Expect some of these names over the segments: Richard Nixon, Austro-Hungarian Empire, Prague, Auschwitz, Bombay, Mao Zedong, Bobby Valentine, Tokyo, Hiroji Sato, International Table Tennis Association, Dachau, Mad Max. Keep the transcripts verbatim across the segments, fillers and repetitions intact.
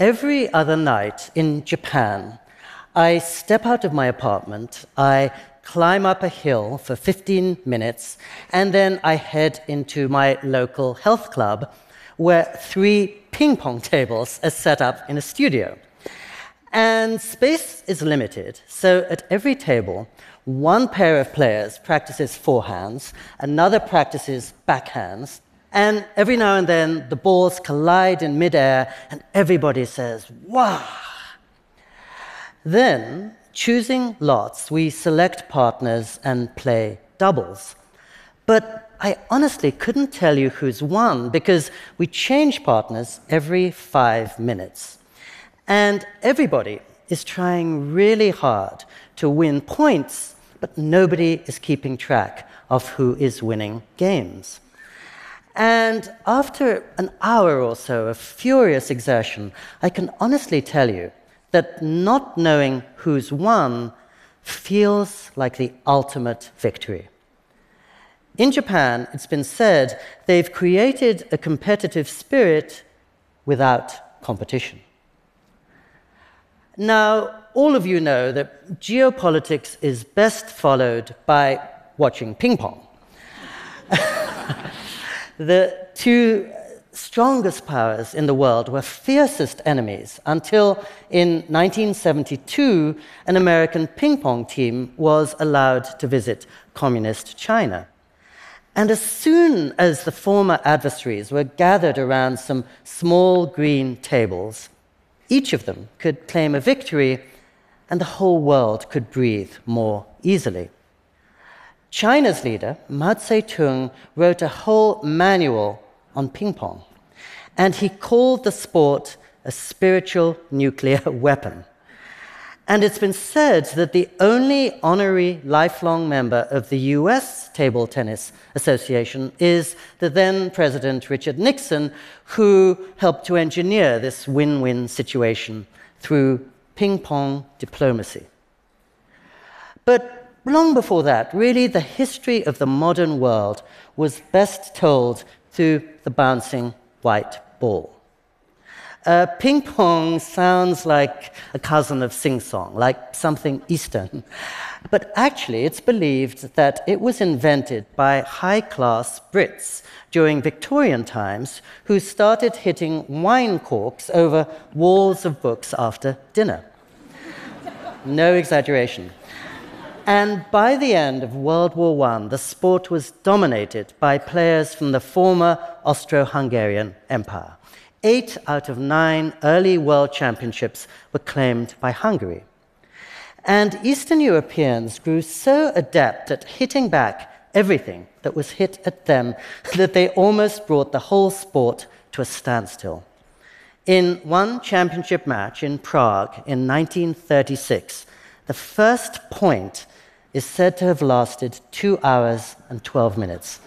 Every other night in Japan, I step out of my apartment, I climb up a hill for fifteen minutes, and then I head into my local health club, where three ping pong tables are set up in a studio. And space is limited, so at every table, one pair of players practices forehands, another practices backhands, and every now and then the balls collide in midair and everybody says, "Wow!" Then, choosing lots, we select partners and play doubles. But I honestly couldn't tell you who's won because we change partners every five minutes. And everybody is trying really hard to win points, but nobody is keeping track of who is winning games. And after an hour or so of furious exertion, I can honestly tell you that not knowing who's won feels like the ultimate victory. In Japan, it's been said they've created a competitive spirit without competition. Now, all of you know that geopolitics is best followed by watching ping pong. The two strongest powers in the world were fiercest enemies until, in nineteen seventy-two, an American ping pong team was allowed to visit communist China. And as soon as the former adversaries were gathered around some small green tables, each of them could claim a victory, and the whole world could breathe more easily. China's leader, Mao Zedong, wrote a whole manual on ping pong, and he called the sport a spiritual nuclear weapon. And it's been said that the only honorary lifelong member of the U S Table Tennis Association is the then President Richard Nixon, who helped to engineer this win-win situation through ping pong diplomacy. But long before that, really, the history of the modern world was best told through the bouncing white ball. Uh, ping pong sounds like a cousin of sing-song, like something Eastern. But actually, it's believed that it was invented by high-class Brits during Victorian times who started hitting wine corks over walls of books after dinner. No exaggeration. And by the end of World War One, the sport was dominated by players from the former Austro-Hungarian Empire. Eight out of nine early world championships were claimed by Hungary. And Eastern Europeans grew so adept at hitting back everything that was hit at them that they almost brought the whole sport to a standstill. In one championship match in Prague in nineteen thirty-six, the first point is said to have lasted two hours and twelve minutes.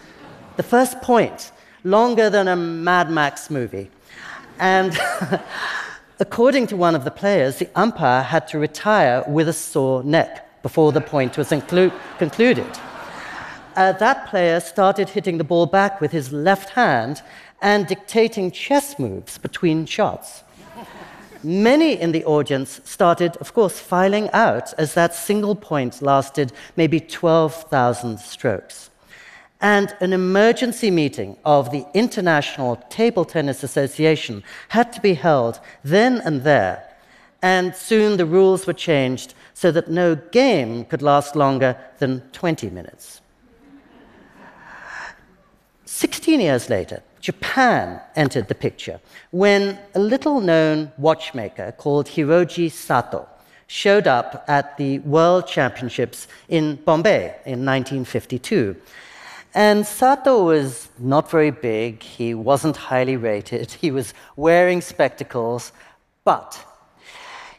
The first point, longer than a Mad Max movie. And according to one of the players, the umpire had to retire with a sore neck before the point was concluded. Uh, that player started hitting the ball back with his left hand and dictating chess moves between shots. Many in the audience started, of course, filing out as that single point lasted maybe twelve thousand strokes. And an emergency meeting of the International Table Tennis Association had to be held then and there. And soon the rules were changed so that no game could last longer than twenty minutes. Sixteen years later, Japan entered the picture when a little-known watchmaker called Hiroji Sato showed up at the World Championships in Bombay in nineteen fifty-two. And Sato was not very big, he wasn't highly rated, he was wearing spectacles, but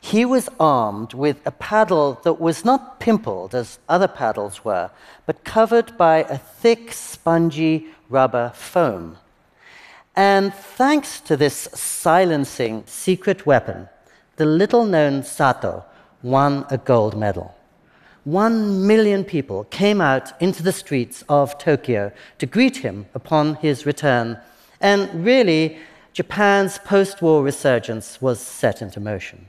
he was armed with a paddle that was not pimpled as other paddles were, but covered by a thick, spongy rubber foam. And thanks to this silencing secret weapon, the little-known Sato won a gold medal. One million people came out into the streets of Tokyo to greet him upon his return, and really, Japan's post-war resurgence was set into motion.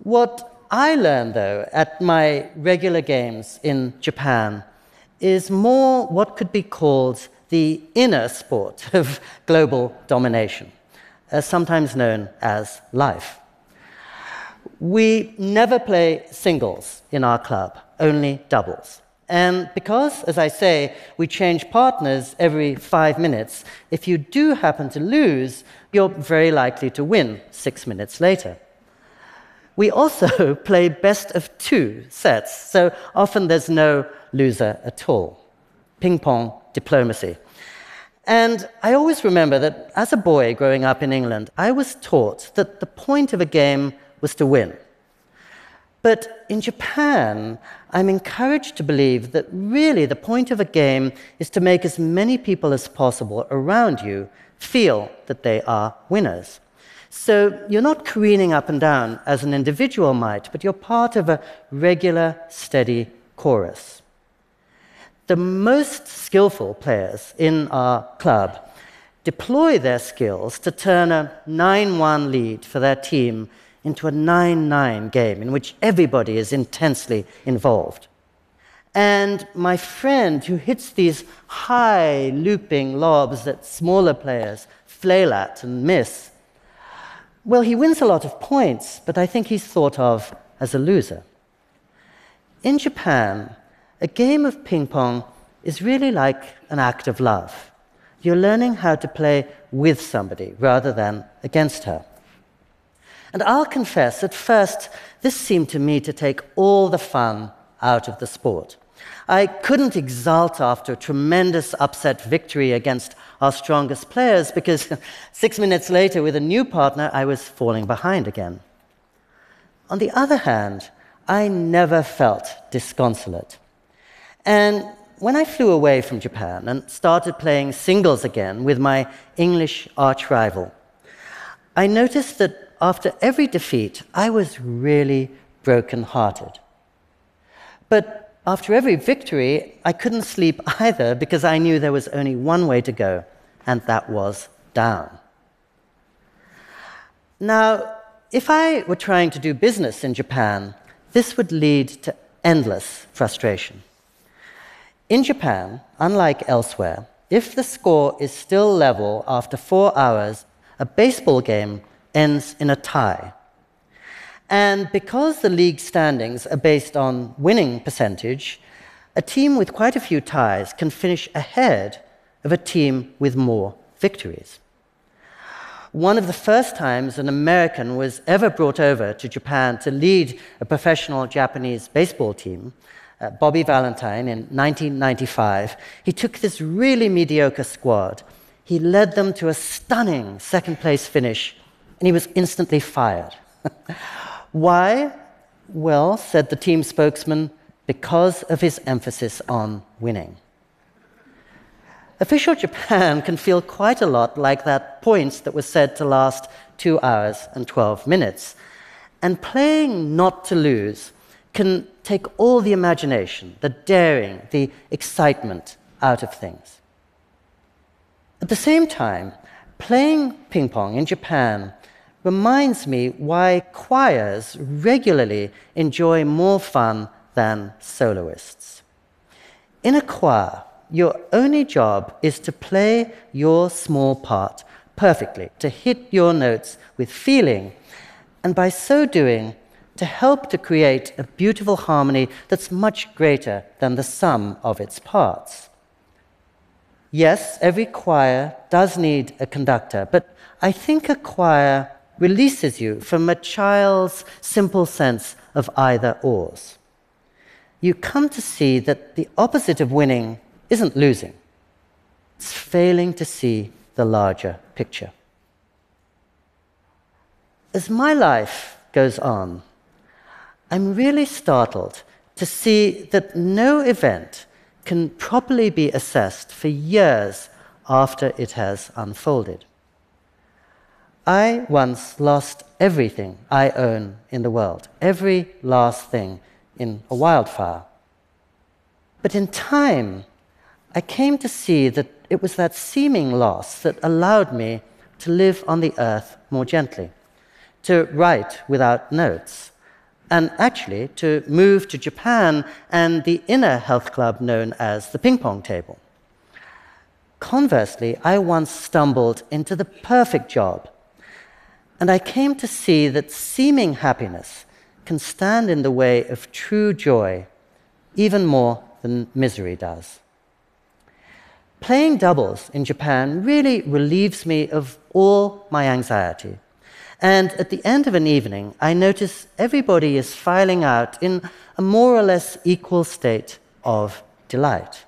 What I learned, though, at my regular games in Japan is more what could be called the inner sport of global domination, sometimes known as life. We never play singles in our club, only doubles. And because, as I say, we change partners every five minutes, if you do happen to lose, you're very likely to win six minutes later. We also play best of two sets, so often there's no loser at all. Ping-pong diplomacy. And I always remember that as a boy growing up in England, I was taught that the point of a game was to win. But in Japan, I'm encouraged to believe that really the point of a game is to make as many people as possible around you feel that they are winners. So you're not careening up and down as an individual might, but you're part of a regular, steady chorus. The most skillful players in our club deploy their skills to turn a nine one lead for their team into a nine nine game in which everybody is intensely involved. And my friend who hits these high looping lobs that smaller players flail at and miss, well, he wins a lot of points, but I think he's thought of as a loser. In Japan, a game of ping-pong is really like an act of love. You're learning how to play with somebody rather than against her. And I'll confess, at first, this seemed to me to take all the fun out of the sport. I couldn't exult after a tremendous upset victory against our strongest players because six minutes later, with a new partner, I was falling behind again. On the other hand, I never felt disconsolate. And when I flew away from Japan and started playing singles again with my English arch-rival, I noticed that after every defeat, I was really broken-hearted. But after every victory, I couldn't sleep either because I knew there was only one way to go, and that was down. Now, if I were trying to do business in Japan, this would lead to endless frustration. In Japan, unlike elsewhere, if the score is still level after four hours, a baseball game ends in a tie. And because the league standings are based on winning percentage, a team with quite a few ties can finish ahead of a team with more victories. One of the first times an American was ever brought over to Japan to lead a professional Japanese baseball team, uh, Bobby Valentine in nineteen ninety-five, he took this really mediocre squad. He led them to a stunning second-place finish, and he was instantly fired. Why? Well, said the team spokesman, because of his emphasis on winning. Official Japan can feel quite a lot like that points that was said to last two hours and twelve minutes. And playing not to lose can take all the imagination, the daring, the excitement out of things. At the same time, playing ping-pong in Japan reminds me why choirs regularly enjoy more fun than soloists. In a choir, your only job is to play your small part perfectly, to hit your notes with feeling, and by so doing, to help to create a beautiful harmony that's much greater than the sum of its parts. Yes, every choir does need a conductor, but I think a choir releases you from a child's simple sense of either-ors. You come to see that the opposite of winning isn't losing. It's failing to see the larger picture. As my life goes on, I'm really startled to see that no event can properly be assessed for years after it has unfolded. I once lost everything I own in the world, every last thing, in a wildfire. But in time, I came to see that it was that seeming loss that allowed me to live on the earth more gently, to write without notes, and actually to move to Japan and the inner health club known as the ping pong table. Conversely, I once stumbled into the perfect job, and I came to see that seeming happiness can stand in the way of true joy even more than misery does. Playing doubles in Japan really relieves me of all my anxiety. And at the end of an evening, I notice everybody is filing out in a more or less equal state of delight.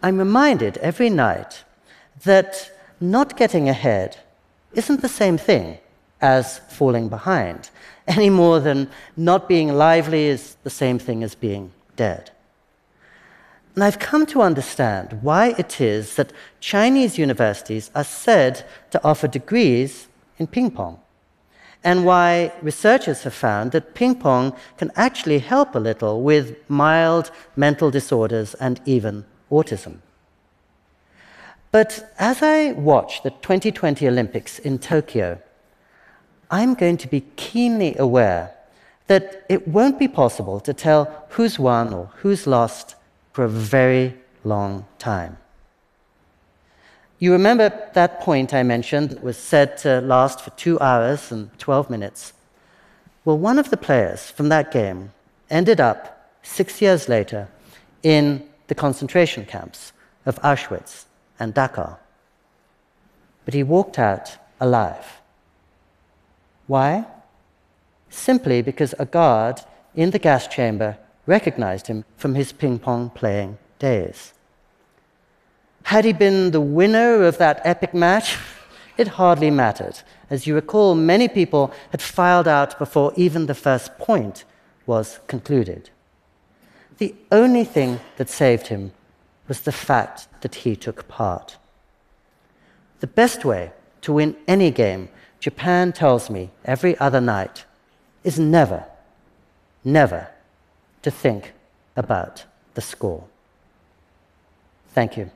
I'm reminded every night that not getting ahead isn't the same thing as falling behind, any more than not being lively is the same thing as being dead. And I've come to understand why it is that Chinese universities are said to offer degrees in ping pong, and why researchers have found that ping pong can actually help a little with mild mental disorders and even autism. But as I watch the twenty twenty Olympics in Tokyo, I'm going to be keenly aware that it won't be possible to tell who's won or who's lost for a very long time. You remember that point I mentioned that was said to last for two hours and twelve minutes? Well, one of the players from that game ended up, six years later, in the concentration camps of Auschwitz and Dachau. But he walked out alive. Why? Simply because a guard in the gas chamber recognized him from his ping-pong playing days. Had he been the winner of that epic match, it hardly mattered. As you recall, many people had filed out before even the first point was concluded. The only thing that saved him was the fact that he took part. The best way to win any game, Japan tells me every other night, is never, never to think about the score. Thank you.